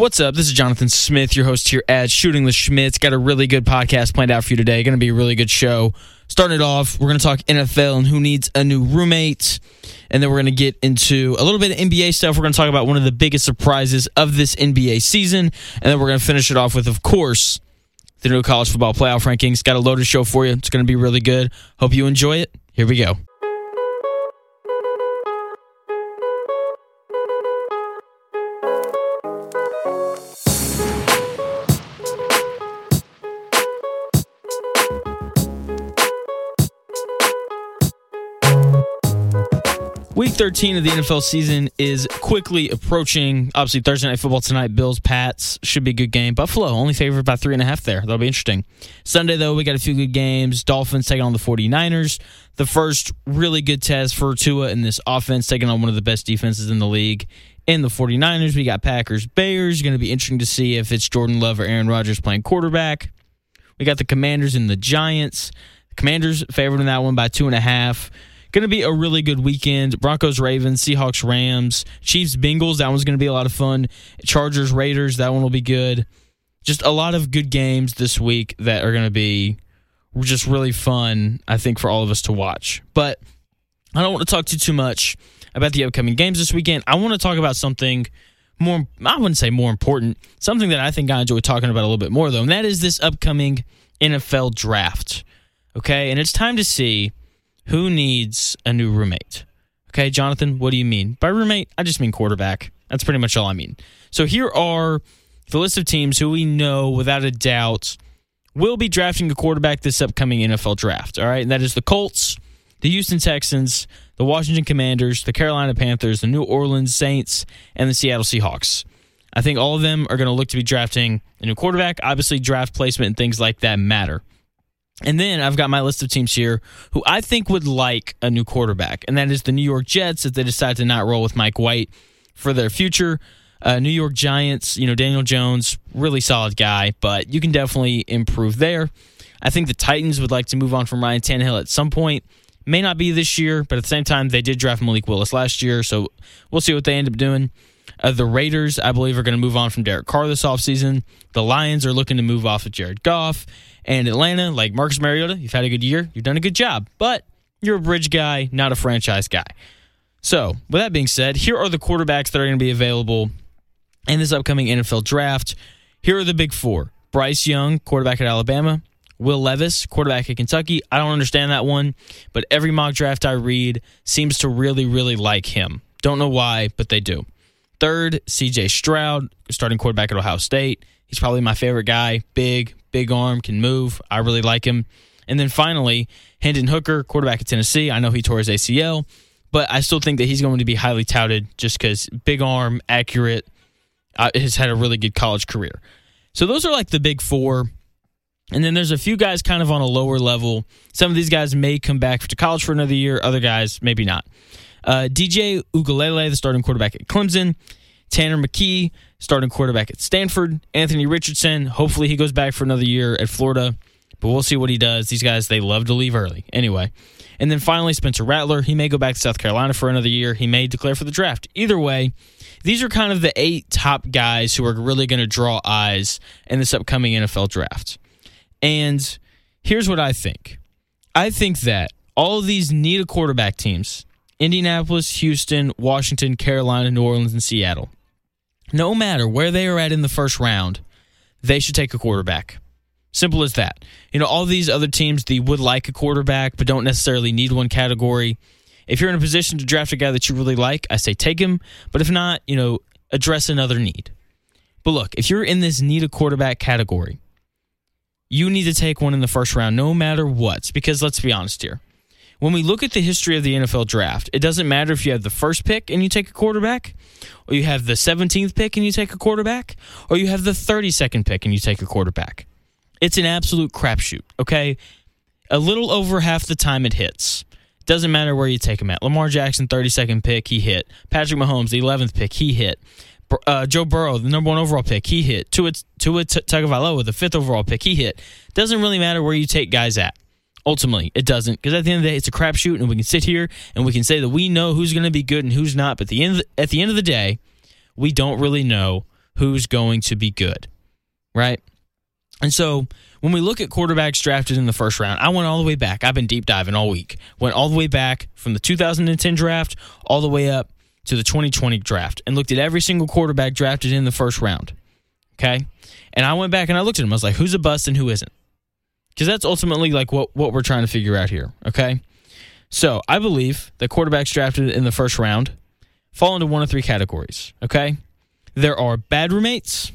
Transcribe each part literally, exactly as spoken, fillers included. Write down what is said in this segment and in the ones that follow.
What's up? This is Jonathan Smith, your host here at Shooting the Schmitz. Got a really good podcast planned out for you today. Going to be a really good show. Starting it off, we're going to talk N F L and who needs a new roommate. And then we're going to get into a little bit of N B A stuff. We're going to talk about one of the biggest surprises of this N B A season. And then we're going to finish it off with, of course, the new college football playoff rankings. Got a loaded show for you. It's going to be really good. Hope you enjoy it. Here we go. Week thirteen of the N F L season is quickly approaching. Obviously, Thursday Night Football tonight. Bills, Pats. Should be a good game. Buffalo only favored by three and a half there. That'll be interesting. Sunday, though, we got a few good games. Dolphins taking on the forty-niners. The first really good test for Tua in this offense, taking on one of the best defenses in the league. In the forty-niners, we got Packers, Bears. Going to be interesting to see if it's Jordan Love or Aaron Rodgers playing quarterback. We got the Commanders and the Giants. The Commanders favored in that one by two and a half. Going to be a really good weekend. Broncos, Ravens, Seahawks, Rams, Chiefs, Bengals. That one's going to be a lot of fun. Chargers, Raiders. That one will be good. Just a lot of good games this week that are going to be just really fun, I think, for all of us to watch. But I don't want to talk to you too much about the upcoming games this weekend. I want to talk about something more, I wouldn't say more important, something that I think I enjoy talking about a little bit more, though, and that is this upcoming N F L draft. Okay, and it's time to see who needs a new roommate? Okay, Jonathan, what do you mean? By roommate, I just mean quarterback. That's pretty much all I mean. So here are the list of teams who we know, without a doubt, will be drafting a quarterback this upcoming N F L draft. All right, and that is the Colts, the Houston Texans, the Washington Commanders, the Carolina Panthers, the New Orleans Saints, and the Seattle Seahawks. I think all of them are going to look to be drafting a new quarterback. Obviously, draft placement and things like that matter. And then I've got my list of teams here who I think would like a new quarterback, and that is the New York Jets if they decide to not roll with Mike White for their future. Uh, New York Giants, you know, Daniel Jones, really solid guy, but you can definitely improve there. I think the Titans would like to move on from Ryan Tannehill at some point. May not be this year, but at the same time, they did draft Malik Willis last year, so we'll see what they end up doing. Uh, the Raiders, I believe, are going to move on from Derek Carr this offseason. The Lions are looking to move off of Jared Goff. And Atlanta, like Marcus Mariota, you've had a good year. You've done a good job. But you're a bridge guy, not a franchise guy. So, with that being said, here are the quarterbacks that are going to be available in this upcoming N F L draft. Here are the big four. Bryce Young, quarterback at Alabama. Will Levis, quarterback at Kentucky. I don't understand that one, but every mock draft I read seems to really, really like him. Don't know why, but they do. Third, C J. Stroud, starting quarterback at Ohio State. He's probably my favorite guy. Big, big arm, can move. I really like him. And then finally, Hendon Hooker, quarterback at Tennessee. I know he tore his A C L, but I still think that he's going to be highly touted just because big arm, accurate, uh, has had a really good college career. So those are like the big four. And then there's a few guys kind of on a lower level. Some of these guys may come back to college for another year. Other guys, maybe not. Uh, D J Uiagalelei, the starting quarterback at Clemson. Tanner McKee, starting quarterback at Stanford. Anthony Richardson, hopefully he goes back for another year at Florida, but we'll see what he does. These guys, they love to leave early. Anyway, and then finally, Spencer Rattler. He may go back to South Carolina for another year. He may declare for the draft. Either way, these are kind of the eight top guys who are really going to draw eyes in this upcoming N F L draft. And here's what I think. I think that all of these need a quarterback teams. Indianapolis, Houston, Washington, Carolina, New Orleans, and Seattle. No matter where they are at in the first round, they should take a quarterback. Simple as that. You know, all these other teams, they would like a quarterback but don't necessarily need one category. If you're in a position to draft a guy that you really like, I say take him. But if not, you know, address another need. But look, if you're in this need a quarterback category, you need to take one in the first round no matter what. Because let's be honest here. When we look at the history of the N F L draft, it doesn't matter if you have the first pick and you take a quarterback, or you have the seventeenth pick and you take a quarterback, or you have the thirty-second pick and you take a quarterback. It's an absolute crapshoot, okay? A little over half the time it hits. Doesn't matter where you take him at. Lamar Jackson, thirty-second pick, he hit. Patrick Mahomes, the eleventh pick, he hit. Uh, Joe Burrow, the number one overall pick, he hit. Tua, Tua Tagovailoa, the fifth overall pick, he hit. Doesn't really matter where you take guys at. Ultimately, it doesn't, because at the end of the day, it's a crapshoot, and we can sit here and we can say that we know who's going to be good and who's not, but the end, at the end of the day, we don't really know who's going to be good, right? And so when we look at quarterbacks drafted in the first round, I went all the way back. I've been deep diving all week. Went all the way back from the two thousand ten draft all the way up to the twenty twenty draft and looked at every single quarterback drafted in the first round, okay? And I went back and I looked at them. I was like, who's a bust and who isn't? Because that's ultimately like what, what we're trying to figure out here, okay? So I believe that quarterbacks drafted in the first round fall into one of three categories, okay? There are bad roommates,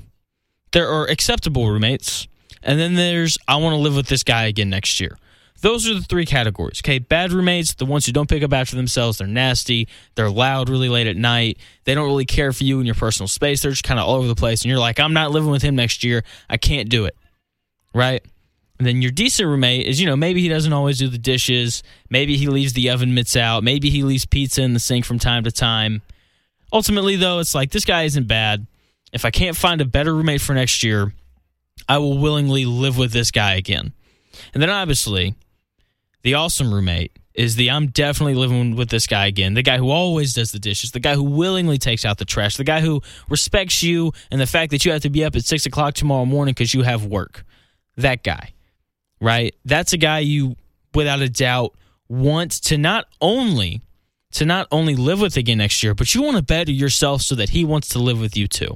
there are acceptable roommates, and then there's, I want to live with this guy again next year. Those are the three categories, okay? Bad roommates, the ones who don't pick up after themselves, they're nasty, they're loud really late at night, they don't really care for you in your personal space, they're just kind of all over the place, and you're like, I'm not living with him next year, I can't do it, right? And then your decent roommate is, you know, maybe he doesn't always do the dishes, maybe he leaves the oven mitts out, maybe he leaves pizza in the sink from time to time. Ultimately, though, it's like, this guy isn't bad. If I can't find a better roommate for next year, I will willingly live with this guy again. And then obviously, the awesome roommate is the I'm definitely living with this guy again. The guy who always does the dishes. The guy who willingly takes out the trash. The guy who respects you and the fact that you have to be up at six o'clock tomorrow morning because you have work. That guy, right? That's a guy you, without a doubt, want to not only... to not only live with again next year, but you want to better yourself so that he wants to live with you too,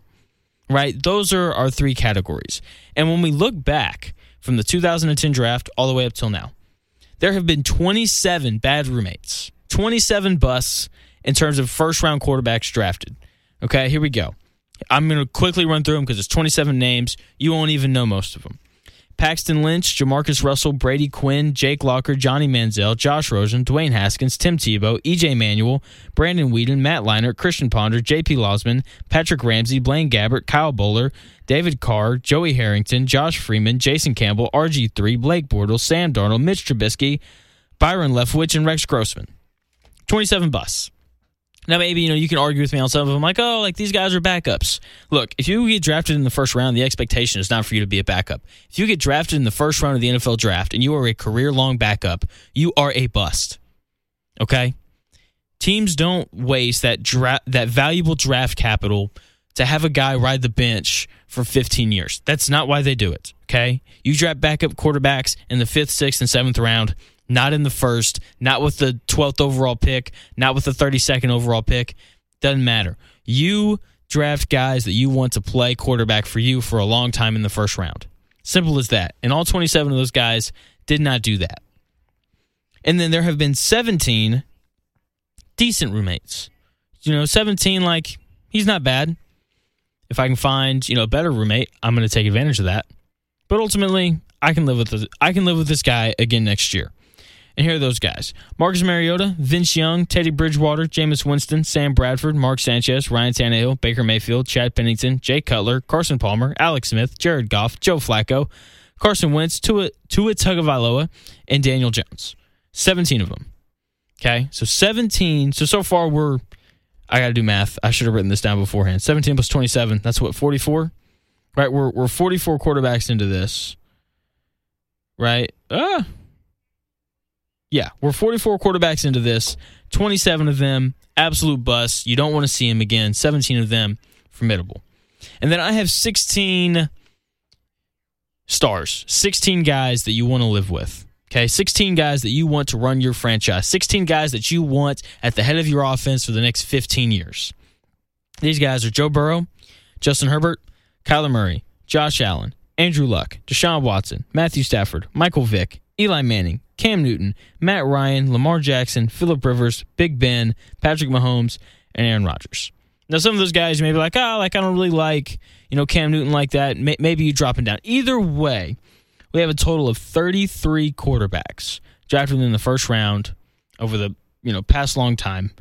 right? Those are our three categories. And when we look back from the two thousand ten draft all the way up till now, there have been twenty-seven bad roommates, twenty-seven busts in terms of first-round quarterbacks drafted. Okay, here we go. I'm going to quickly run through them because it's twenty-seven names. You won't even know most of them. Paxton Lynch, Jamarcus Russell, Brady Quinn, Jake Locker, Johnny Manziel, Josh Rosen, Dwayne Haskins, Tim Tebow, E J. Manuel, Brandon Weeden, Matt Leinart, Christian Ponder, J P. Losman, Patrick Ramsey, Blaine Gabbert, Kyle Bowler, David Carr, Joey Harrington, Josh Freeman, Jason Campbell, R G three, Blake Bortles, Sam Darnold, Mitch Trubisky, Byron Leftwich, and Rex Grossman. twenty-seven busts. Now, maybe, you know, you can argue with me on some of them, like, oh, like, these guys are backups. Look, if you get drafted in the first round, the expectation is not for you to be a backup. If you get drafted in the first round of the N F L draft and you are a career-long backup, you are a bust, okay? Teams don't waste that dra- that valuable draft capital to have a guy ride the bench for fifteen years. That's not why they do it, okay? You draft backup quarterbacks in the fifth, sixth, and seventh round. Not in the first, not with the twelfth overall pick, not with the thirty-second overall pick. Doesn't matter. You draft guys that you want to play quarterback for you for a long time in the first round. Simple as that. And all twenty-seven of those guys did not do that. And then there have been seventeen decent roommates. You know, seventeen, like, he's not bad. If I can find, you know, a better roommate, I'm going to take advantage of that. But ultimately, I can live with this, I can live with this guy again next year. And here are those guys. Marcus Mariota, Vince Young, Teddy Bridgewater, Jameis Winston, Sam Bradford, Mark Sanchez, Ryan Tannehill, Baker Mayfield, Chad Pennington, Jay Cutler, Carson Palmer, Alex Smith, Jared Goff, Joe Flacco, Carson Wentz, Tua, Tua Tagovailoa, and Daniel Jones. seventeen of them. Okay? So seventeen. So, so far we're, I got to do math. I should have written this down beforehand. seventeen plus twenty-seven. That's what, forty-four? Right? We're, we're forty-four quarterbacks into this. Right? Ah. Yeah, we're forty-four quarterbacks into this, twenty-seven of them, absolute busts. You don't want to see him again. seventeen of them, formidable. And then I have sixteen stars, sixteen guys that you want to live with, okay? sixteen guys that you want to run your franchise, sixteen guys that you want at the head of your offense for the next fifteen years. These guys are Joe Burrow, Justin Herbert, Kyler Murray, Josh Allen, Andrew Luck, Deshaun Watson, Matthew Stafford, Michael Vick, Eli Manning, Cam Newton, Matt Ryan, Lamar Jackson, Phillip Rivers, Big Ben, Patrick Mahomes, and Aaron Rodgers. Now, some of those guys may be like, oh, like, I don't really like, you know, Cam Newton like that. Maybe you drop him down. Either way, we have a total of thirty-three quarterbacks drafted in the first round over the, you know, past long time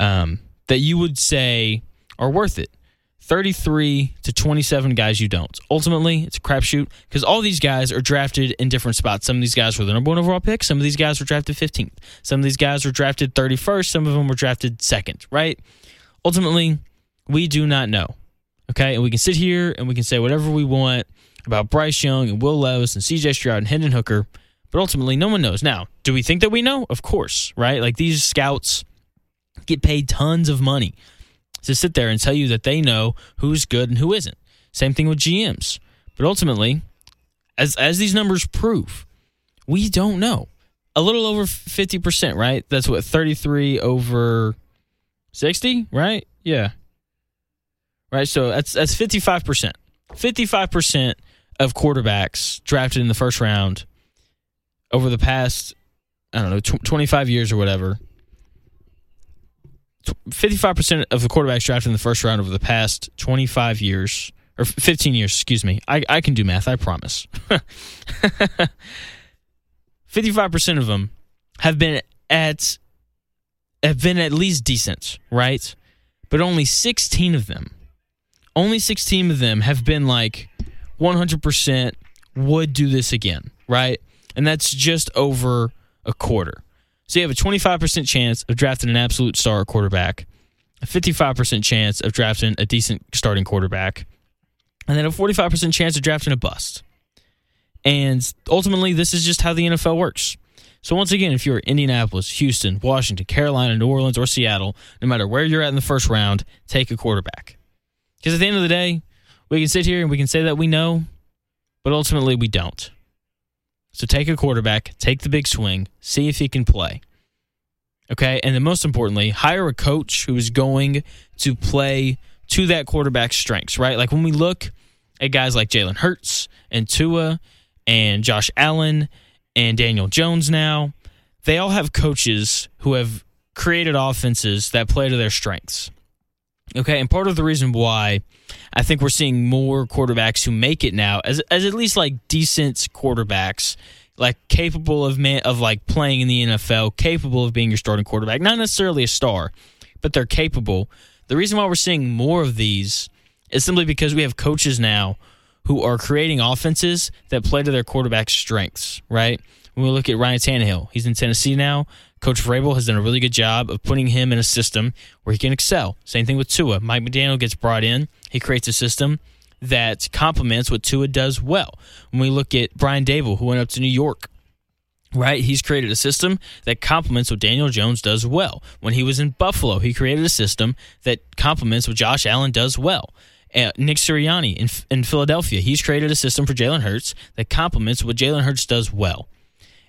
um, that you would say are worth it. thirty-three to twenty-seven guys you don't. Ultimately, it's a crapshoot because all these guys are drafted in different spots. Some of these guys were the number one overall pick. Some of these guys were drafted fifteenth. Some of these guys were drafted thirty-first. Some of them were drafted second, right? Ultimately, we do not know, okay? And we can sit here and we can say whatever we want about Bryce Young and Will Levis and C J. Stroud and Hendon Hooker, but ultimately, no one knows. Now, do we think that we know? Of course, right? Like, these scouts get paid tons of money to sit there and tell you that they know who's good and who isn't. Same thing with G Ms. But ultimately, as as these numbers prove, we don't know. A little over fifty percent, right? That's what, thirty-three over sixty, right? Yeah. Right, so that's that's fifty-five percent. fifty-five percent of quarterbacks drafted in the first round over the past, I don't know, tw- twenty-five years or whatever. fifty-five percent of the quarterbacks drafted in the first round over the past twenty-five years, or fifteen years, excuse me. I, I can do math, I promise. fifty-five percent of them have been at have been at least decent, right? But only sixteen of them, only sixteen of them have been like one hundred percent would do this again, right? And that's just over a quarter. So you have a twenty-five percent chance of drafting an absolute star quarterback, a fifty-five percent chance of drafting a decent starting quarterback, and then a forty-five percent chance of drafting a bust. And ultimately, this is just how the N F L works. So once again, if you're Indianapolis, Houston, Washington, Carolina, New Orleans, or Seattle, no matter where you're at in the first round, take a quarterback. Because at the end of the day, we can sit here and we can say that we know, but ultimately we don't. So take a quarterback, take the big swing, see if he can play. Okay, and then most importantly, hire a coach who is going to play to that quarterback's strengths, right? Like when we look at guys like Jalen Hurts and Tua and Josh Allen and Daniel Jones now, they all have coaches who have created offenses that play to their strengths. Okay, and part of the reason why I think we're seeing more quarterbacks who make it now as as at least like decent quarterbacks, like capable of man, of like playing in the N F L, capable of being your starting quarterback, not necessarily a star, but they're capable. The reason why we're seeing more of these is simply because we have coaches now who are creating offenses that play to their quarterback's strengths, right? When we look at Ryan Tannehill, he's in Tennessee now. Coach Vrabel has done a really good job of putting him in a system where he can excel. Same thing with Tua. Mike McDaniel gets brought in. He creates a system that complements what Tua does well. When we look at Brian Daboll, who went up to New York, right? He's created a system that complements what Daniel Jones does well. When he was in Buffalo, he created a system that complements what Josh Allen does well. Uh, Nick Sirianni in, in Philadelphia, he's created a system for Jalen Hurts that complements what Jalen Hurts does well.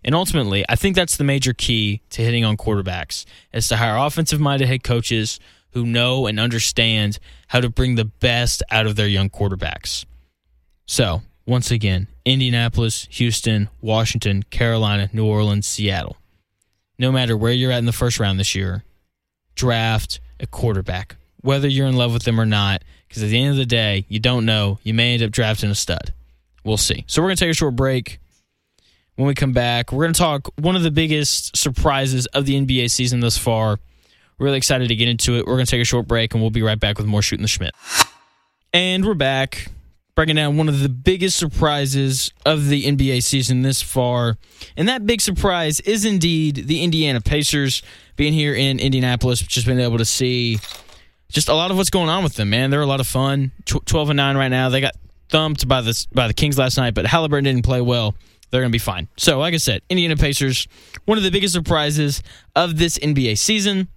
And ultimately, I think that's the major key to hitting on quarterbacks, is to hire offensive-minded head coaches who know and understand how to bring the best out of their young quarterbacks. So, once again, Indianapolis, Houston, Washington, Carolina, New Orleans, Seattle. No matter where you're at in the first round this year, draft a quarterback, whether you're in love with them or not, because at the end of the day, you don't know. You may end up drafting a stud. We'll see. So we're going to take a short break. When we come back, we're going to talk one of the biggest surprises of the N B A season thus far. Really excited to get into it. We're going to take a short break, and we'll be right back with more Shooting the Schmitz. And we're back, breaking down one of the biggest surprises of the N B A season this far. And that big surprise is indeed the Indiana Pacers being here in Indianapolis, just been able to see just a lot of what's going on with them, man. They're a lot of fun. twelve and nine right now. They got thumped by the, by the Kings last night, but Halliburton didn't play well. They're going to be fine. So, like I said, Indiana Pacers, one of the biggest surprises of this N B A season.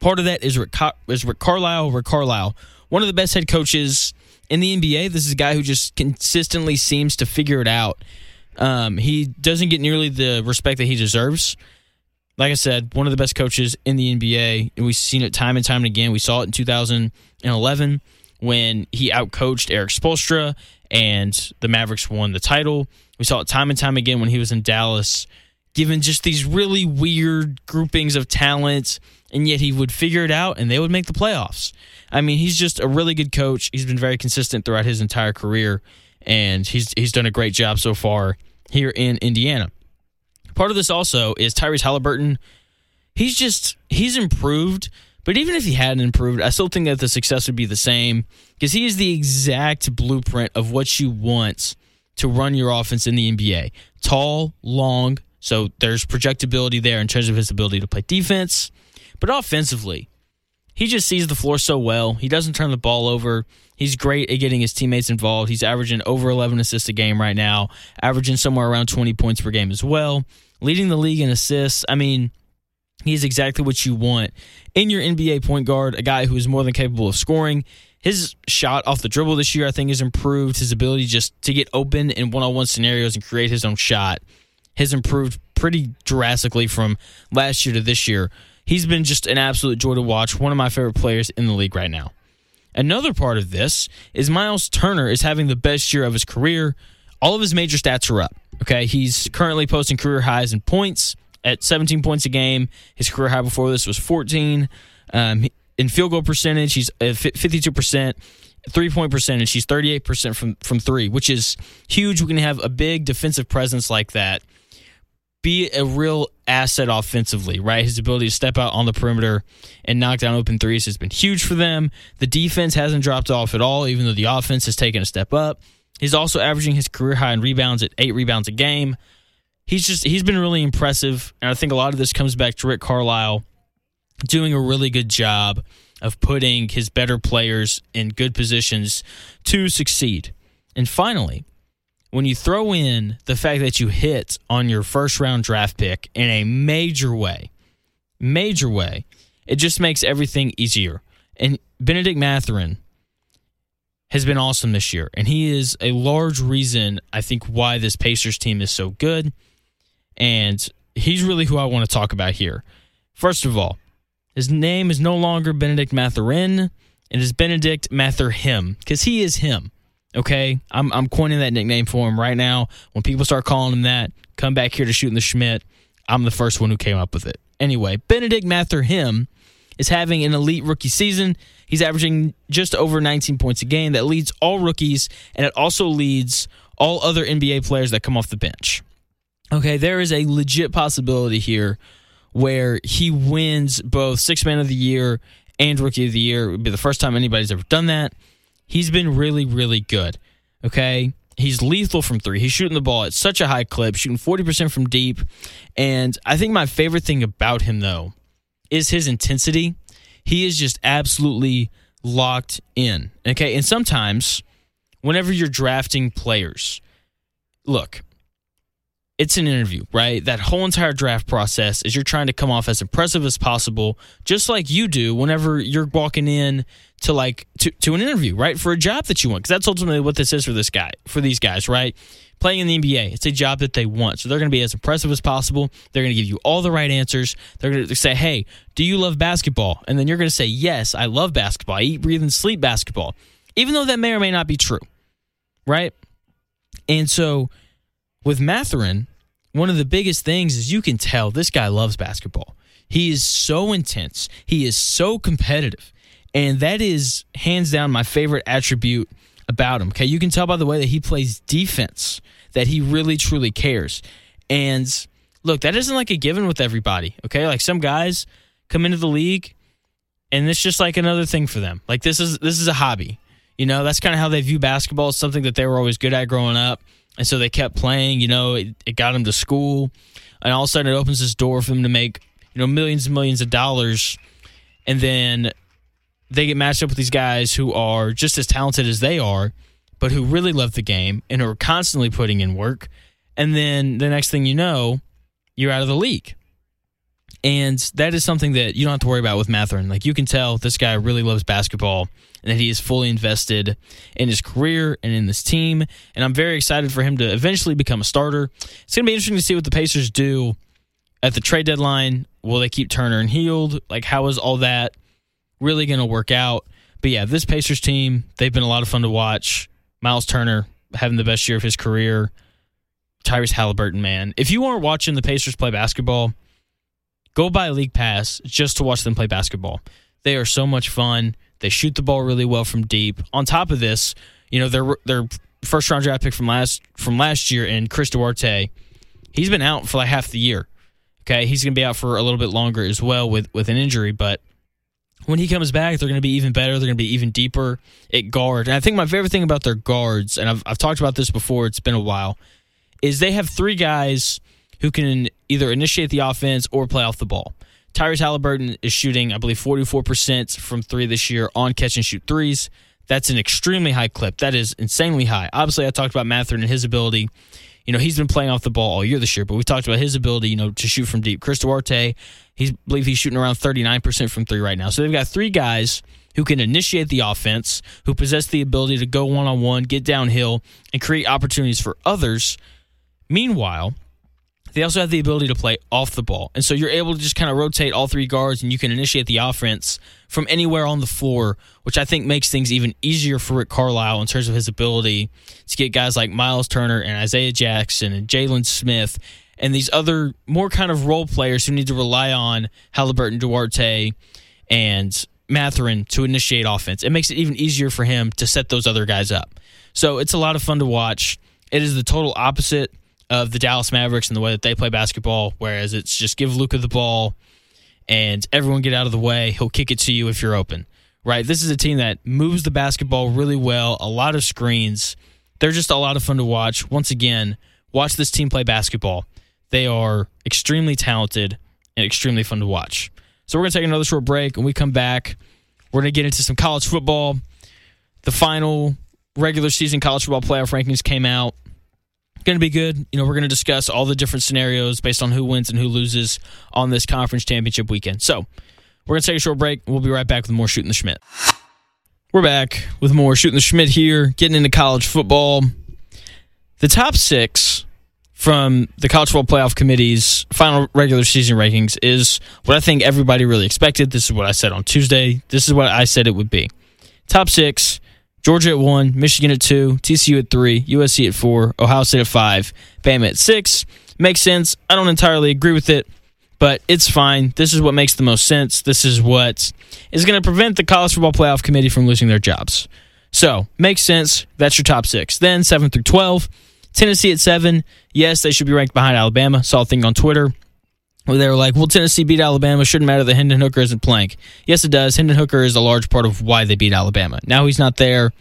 Part of that is Rick, Car- is Rick Carlisle. Rick Carlisle, one of the best head coaches in the N B A. This is a guy who just consistently seems to figure it out. Um, he doesn't get nearly the respect that he deserves. Like I said, one of the best coaches in the N B A. And we've seen it time and time again. We saw it in two thousand eleven when he outcoached Eric Spoelstra and the Mavericks won the title. We saw it time and time again when he was in Dallas, given just these really weird groupings of talent, and yet he would figure it out and they would make the playoffs. I mean, he's just a really good coach. He's been very consistent throughout his entire career, and he's he's done a great job so far here in Indiana. Part of this also is Tyrese Halliburton. He's just, he's improved. But even if he hadn't improved, I still think that the success would be the same, because he is the exact blueprint of what you want to run your offense in the N B A. Tall, long, so there's projectability there in terms of his ability to play defense. But offensively, he just sees the floor so well. He doesn't turn the ball over. He's great at getting his teammates involved. He's averaging over eleven assists a game right now, averaging somewhere around twenty points per game as well, leading the league in assists. I mean, he's exactly what you want in your N B A point guard, a guy who is more than capable of scoring. his shot off the dribble this year, I think, has improved. His ability just to get open in one-on-one scenarios and create his own shot has improved pretty drastically from last year to this year. He's been just an absolute joy to watch, one of my favorite players in the league right now. Another part of this is Miles Turner is having the best year of his career. All of his major stats are up. Okay, he's currently posting career highs in points at seventeen points a game. His career high before this was fourteen. Um, in field goal percentage, he's fifty-two percent. Three-point percentage, he's thirty-eight percent from, from three, which is huge. We can have a big defensive presence like that. Be a real asset offensively, right? His ability to step out on the perimeter and knock down open threes has been huge for them. The defense hasn't dropped off at all, even though the offense has taken a step up. He's also averaging his career high in rebounds at eight rebounds a game. He's just he's been really impressive, and I think a lot of this comes back to Rick Carlisle doing a really good job of putting his better players in good positions to succeed. And finally, when you throw in the fact that you hit on your first-round draft pick in a major way, major way, it just makes everything easier. And Bennedict Mathurin has been awesome this year, and he is a large reason, I think, why this Pacers team is so good. And he's really who I want to talk about here. First of all, his name is no longer Bennedict Mathurin. It is Bennedict Mathurin, because he is him. Okay, I'm I'm coining that nickname for him right now. When people start calling him that, come back here to Shooting the Schmidt. I'm the first one who came up with it. Anyway, Bennedict Mathurin is having an elite rookie season. He's averaging just over nineteen points a game. That leads all rookies, and it also leads all other N B A players that come off the bench. Okay, there is a legit possibility here where he wins both Sixth Man of the Year and Rookie of the Year. It would be the first time anybody's ever done that. He's been really, really good, okay? He's lethal from three. He's shooting the ball at such a high clip, shooting forty percent from deep. And I think my favorite thing about him, though, is his intensity. He is just absolutely locked in, okay? And sometimes, whenever you're drafting players, look, it's an interview, right? That whole entire draft process is you're trying to come off as impressive as possible, just like you do whenever you're walking in to like to, to an interview, right, for a job that you want, because that's ultimately what this is for this guy, for these guys, right? Playing in the N B A, it's a job that they want, so they're going to be as impressive as possible. They're going to give you all the right answers. They're going to say, "Hey, do you love basketball?" And then you're going to say, "Yes, I love basketball. I eat, breathe, and sleep basketball," even though that may or may not be true, right? And so with Mathurin, one of the biggest things is you can tell this guy loves basketball. He is so intense. He is so competitive. And that is, hands down, my favorite attribute about him. Okay, you can tell by the way that he plays defense, that he really, truly cares. And, look, that isn't like a given with everybody, okay? Like, some guys come into the league, and it's just like another thing for them. Like, this is this is a hobby. You know, that's kind of how they view basketball. It's something that they were always good at growing up, and so they kept playing. You know, it, it got them to school, and all of a sudden it opens this door for them to make, you know, millions and millions of dollars, and then they get matched up with these guys who are just as talented as they are, but who really love the game and who are constantly putting in work. And then the next thing you know, you're out of the league. And that is something that you don't have to worry about with Mathurin. Like, you can tell this guy really loves basketball and that he is fully invested in his career and in this team. And I'm very excited for him to eventually become a starter. It's going to be interesting to see what the Pacers do at the trade deadline. Will they keep Turner and Hield? Like, how is all that really going to work out? But yeah, this Pacers team, they've been a lot of fun to watch. Miles Turner having the best year of his career. Tyrese Halliburton, man. If you aren't watching the Pacers play basketball, go buy a league pass just to watch them play basketball. They are so much fun. They shoot the ball really well from deep. On top of this, you know, their their first round draft pick from last from last year and Chris Duarte, he's been out for like half the year. Okay, he's going to be out for a little bit longer as well with with an injury, but when he comes back, they're going to be even better. They're going to be even deeper at guard. And I think my favorite thing about their guards, and I've, I've talked about this before, it's been a while, is they have three guys who can either initiate the offense or play off the ball. Tyrese Halliburton is shooting, I believe, forty-four percent from three this year on catch-and-shoot threes. That's an extremely high clip. That is insanely high. Obviously, I talked about Mathurin and his ability. You know, he's been playing off the ball all year this year, but we talked about his ability, you know, to shoot from deep. Chris Duarte, he's, I believe he's shooting around thirty-nine percent from three right now. So they've got three guys who can initiate the offense, who possess the ability to go one-on-one, get downhill, and create opportunities for others. Meanwhile, they also have the ability to play off the ball. And so you're able to just kind of rotate all three guards, and you can initiate the offense from anywhere on the floor, which I think makes things even easier for Rick Carlisle in terms of his ability to get guys like Myles Turner and Isaiah Jackson and Jalen Smith and these other more kind of role players who need to rely on Halliburton, Duarte, and Mathurin to initiate offense. It makes it even easier for him to set those other guys up. So it's a lot of fun to watch. It is the total opposite of the Dallas Mavericks and the way that they play basketball, whereas it's just give Luka the ball and everyone get out of the way. He'll kick it to you if you're open, right? This is a team that moves the basketball really well, a lot of screens. They're just a lot of fun to watch. Once again, watch this team play basketball. They are extremely talented and extremely fun to watch. So we're going to take another short break. When we come back, we're going to get into some college football. The final regular season college football playoff rankings came out. Going to be good. You know, we're going to discuss all the different scenarios based on who wins and who loses on this conference championship weekend. So we're going to take a short break. We'll be right back with more Shooting the Schmidt. We're back with more Shooting the Schmidt here, getting into college football. The top six from the College Football Playoff Committee's final regular season rankings is what I think everybody really expected. This is what I said on Tuesday. This is what I said it would be. Top six: Georgia at one, Michigan at two, T C U at three, U S C at four, Ohio State at five, Bama at six. Makes sense. I don't entirely agree with it, but it's fine. This is what makes the most sense. This is what is going to prevent the College Football Playoff Committee from losing their jobs. So, makes sense. That's your top six. Then, seven through twelve, Tennessee at seven. Yes, they should be ranked behind Alabama. Saw a thing on Twitter where they were like, well, Tennessee beat Alabama. Shouldn't matter that Hendon Hooker isn't playing. Yes, it does. Hendon Hooker is a large part of why they beat Alabama. Now he's not there.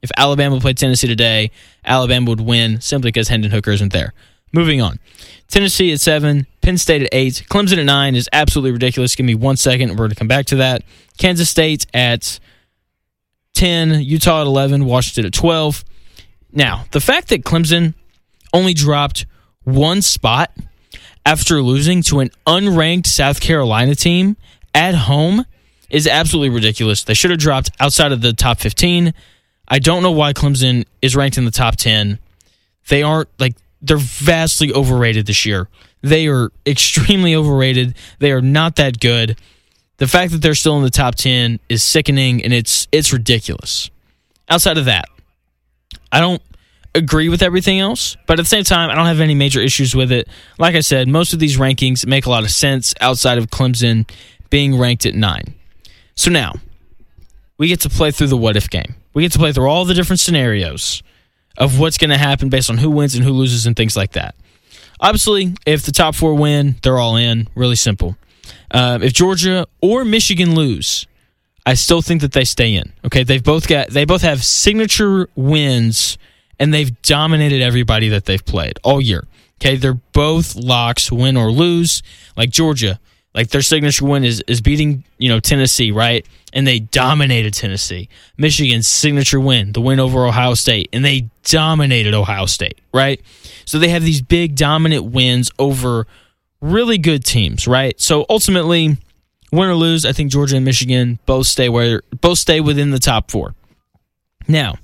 If Alabama played Tennessee today, Alabama would win simply because Hendon Hooker isn't there. Moving on. Tennessee at seven. Penn State at eight. Clemson at nine is absolutely ridiculous. Give me one second. We're going to come back to that. Kansas State at ten. Utah at eleven. Washington at twelve. Now, the fact that Clemson only dropped one spot after losing to an unranked South Carolina team at home is absolutely ridiculous. They should have dropped outside of the top fifteen. I don't know why Clemson is ranked in the top ten. They aren't, like, they're vastly overrated this year. They are extremely overrated. They are not that good. The fact that they're still in the top ten is sickening, and it's it's ridiculous. Outside of that, I don't agree with everything else, but at the same time, I don't have any major issues with it. Like I said, most of these rankings make a lot of sense outside of Clemson being ranked at nine. So now, we get to play through the what-if game. We get to play through all the different scenarios of what's going to happen based on who wins and who loses and things like that. Obviously, if the top four win, they're all in. Really simple. Uh, if Georgia or Michigan lose, I still think that they stay in. Okay, they've both got they both have signature wins, and they've dominated everybody that they've played all year. Okay, they're both locks, win or lose. Like Georgia, like their signature win is, is beating, you know, Tennessee, right? And they dominated Tennessee. Michigan's signature win, the win over Ohio State, and they dominated Ohio State, right? So they have these big dominant wins over really good teams, right? So ultimately, win or lose, I think Georgia and Michigan both stay where both stay within the top four. Now,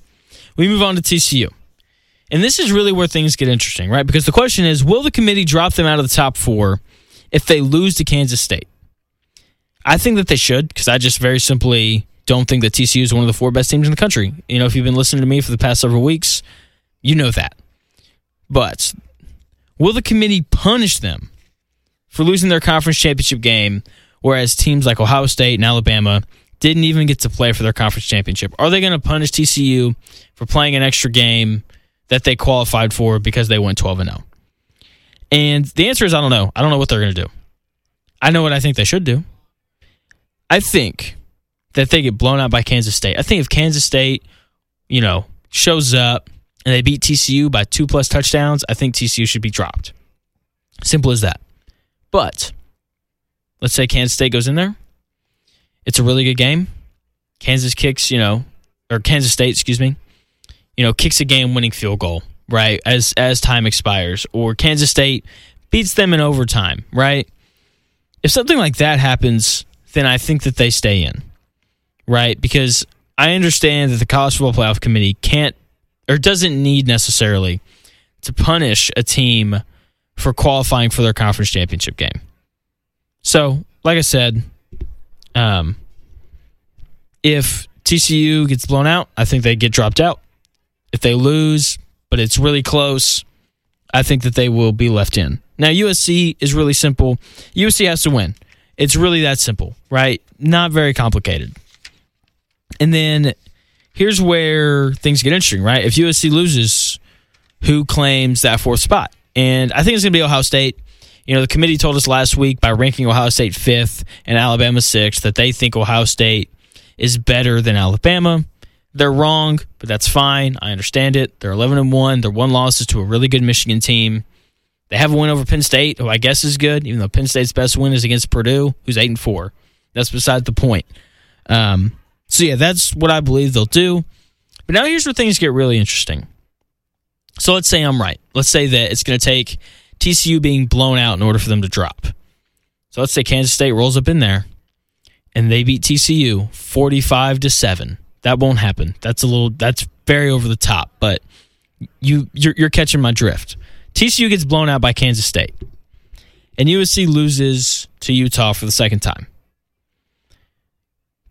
we move on to T C U. And this is really where things get interesting, right? Because the question is, will the committee drop them out of the top four if they lose to Kansas State? I think that they should, because I just very simply don't think that T C U is one of the four best teams in the country. You know, if you've been listening to me for the past several weeks, you know that. But will the committee punish them for losing their conference championship game, whereas teams like Ohio State and Alabama didn't even get to play for their conference championship? Are they going to punish T C U for playing an extra game that they qualified for because they went twelve and oh? And the answer is I don't know. I don't know what they're going to do. I know what I think they should do. I think that they get blown out by Kansas State. I think if Kansas State, you know, shows up and they beat T C U by two-plus touchdowns, I think T C U should be dropped. Simple as that. But let's say Kansas State goes in there. It's a really good game. Kansas kicks, you know, or Kansas State, excuse me, you know, kicks a game-winning field goal, right, as as time expires. Or Kansas State beats them in overtime, right? If something like that happens, then I think that they stay in. right? Because I understand that the College Football Playoff Committee can't or doesn't need necessarily to punish a team for qualifying for their conference championship game. So, like I said, um, if T C U gets blown out, I think they get dropped out. If they lose, but it's really close, I think that they will be left in. Now, U S C is really simple. U S C has to win. It's really that simple, right? Not very complicated. And then here's where things get interesting, right? If U S C loses, who claims that fourth spot? And I think it's going to be Ohio State. You know, the committee told us last week by ranking Ohio State fifth and Alabama sixth that they think Ohio State is better than Alabama. They're wrong, but that's fine. I understand it. They're eleven and one. Their one loss is to a really good Michigan team. They have a win over Penn State, who I guess is good, even though Penn State's best win is against Purdue, who's eight and four. That's beside the point. Um, so, yeah, that's what I believe they'll do. But now here's where things get really interesting. So let's say I'm right. Let's say that it's going to take T C U being blown out in order for them to drop. So let's say Kansas State rolls up in there, and they beat T C U forty-five to seven. That won't happen. That's a little. That's very over the top. But you, you're, you're catching my drift. T C U gets blown out by Kansas State, and U S C loses to Utah for the second time.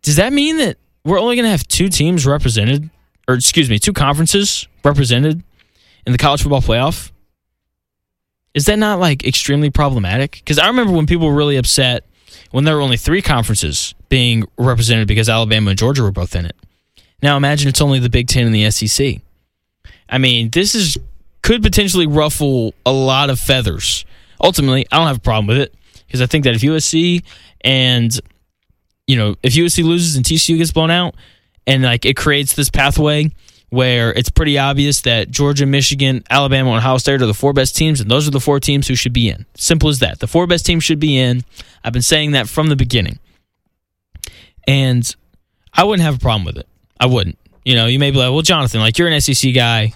Does that mean that we're only going to have two teams represented, or excuse me, two conferences represented in the college football playoff? Is that not like extremely problematic? Because I remember when people were really upset when there were only three conferences being represented because Alabama and Georgia were both in it. Now imagine it's only the Big Ten and the S E C. I mean, this is could potentially ruffle a lot of feathers. Ultimately, I don't have a problem with it because I think that if U S C and, you know, if U S C loses and T C U gets blown out and, like, it creates this pathway where it's pretty obvious that Georgia, Michigan, Alabama, and Ohio State are the four best teams, and those are the four teams who should be in. Simple as that. The four best teams should be in. I've been saying that from the beginning. And I wouldn't have a problem with it. I wouldn't. You know, you may be like, well, Jonathan, like, you're an S E C guy.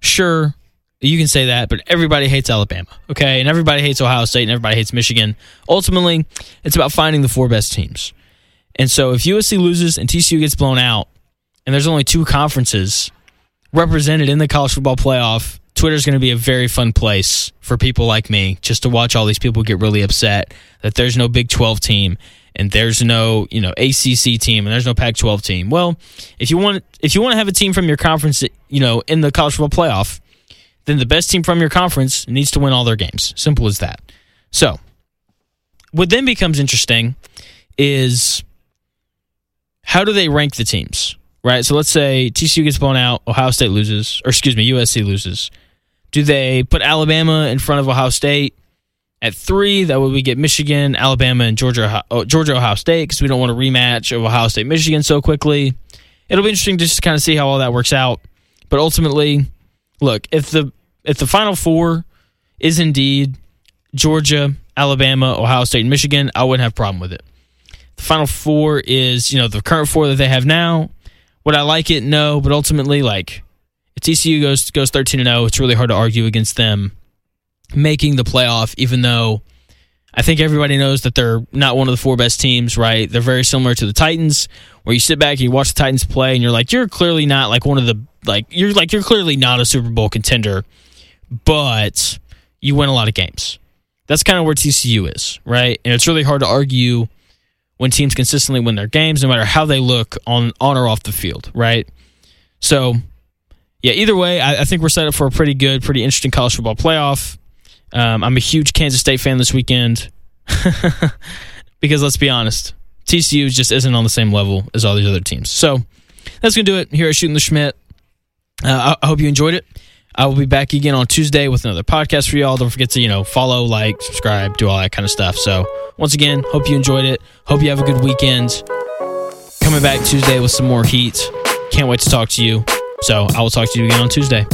Sure, you can say that, but everybody hates Alabama, okay? And everybody hates Ohio State, and everybody hates Michigan. Ultimately, it's about finding the four best teams. And so if U S C loses and T C U gets blown out, and there's only two conferences represented in the college football playoff, Twitter's going to be a very fun place for people like me just to watch all these people get really upset that there's no Big twelve team and there's no, you know, A C C team and there's no Pac twelve team. Well, if you want if you want to have a team from your conference, you know, in the college football playoff, then the best team from your conference needs to win all their games. Simple as that. So, what then becomes interesting is how do they rank the teams, right? So let's say T C U gets blown out, Ohio State loses, or excuse me, U S C loses. Do they put Alabama in front of Ohio State at three? That way we get Michigan, Alabama, and Georgia, Georgia, Ohio State, because we don't want a rematch of Ohio State, Michigan so quickly. It'll be interesting just to kind of see how all that works out. But ultimately, look, if the if the Final Four is indeed Georgia, Alabama, Ohio State, and Michigan, I wouldn't have a problem with it. The Final Four is, you know, the current four that they have now. Would I like it? No. But ultimately, like, if T C U goes goes thirteen and oh, it's really hard to argue against them making the playoff, even though I think everybody knows that they're not one of the four best teams, right? They're very similar to the Titans, where you sit back and you watch the Titans play and you're like, you're clearly not like one of the like you're like you're clearly not a Super Bowl contender, but you win a lot of games. That's kind of where T C U is, right? And it's really hard to argue when teams consistently win their games, no matter how they look on, on or off the field, right? So, yeah, either way, I, I think we're set up for a pretty good, pretty interesting college football playoff. Um, I'm a huge Kansas State fan this weekend because, let's be honest, T C U just isn't on the same level as all these other teams. So that's going to do it here at Shooting the Schmidt. Uh, I, I hope you enjoyed it. I will be back again on Tuesday with another podcast for y'all. Don't forget to, you know, follow, like, subscribe, do all that kind of stuff. So, once again, hope you enjoyed it. Hope you have a good weekend. Coming back Tuesday with some more heat. Can't wait to talk to you. So, I will talk to you again on Tuesday.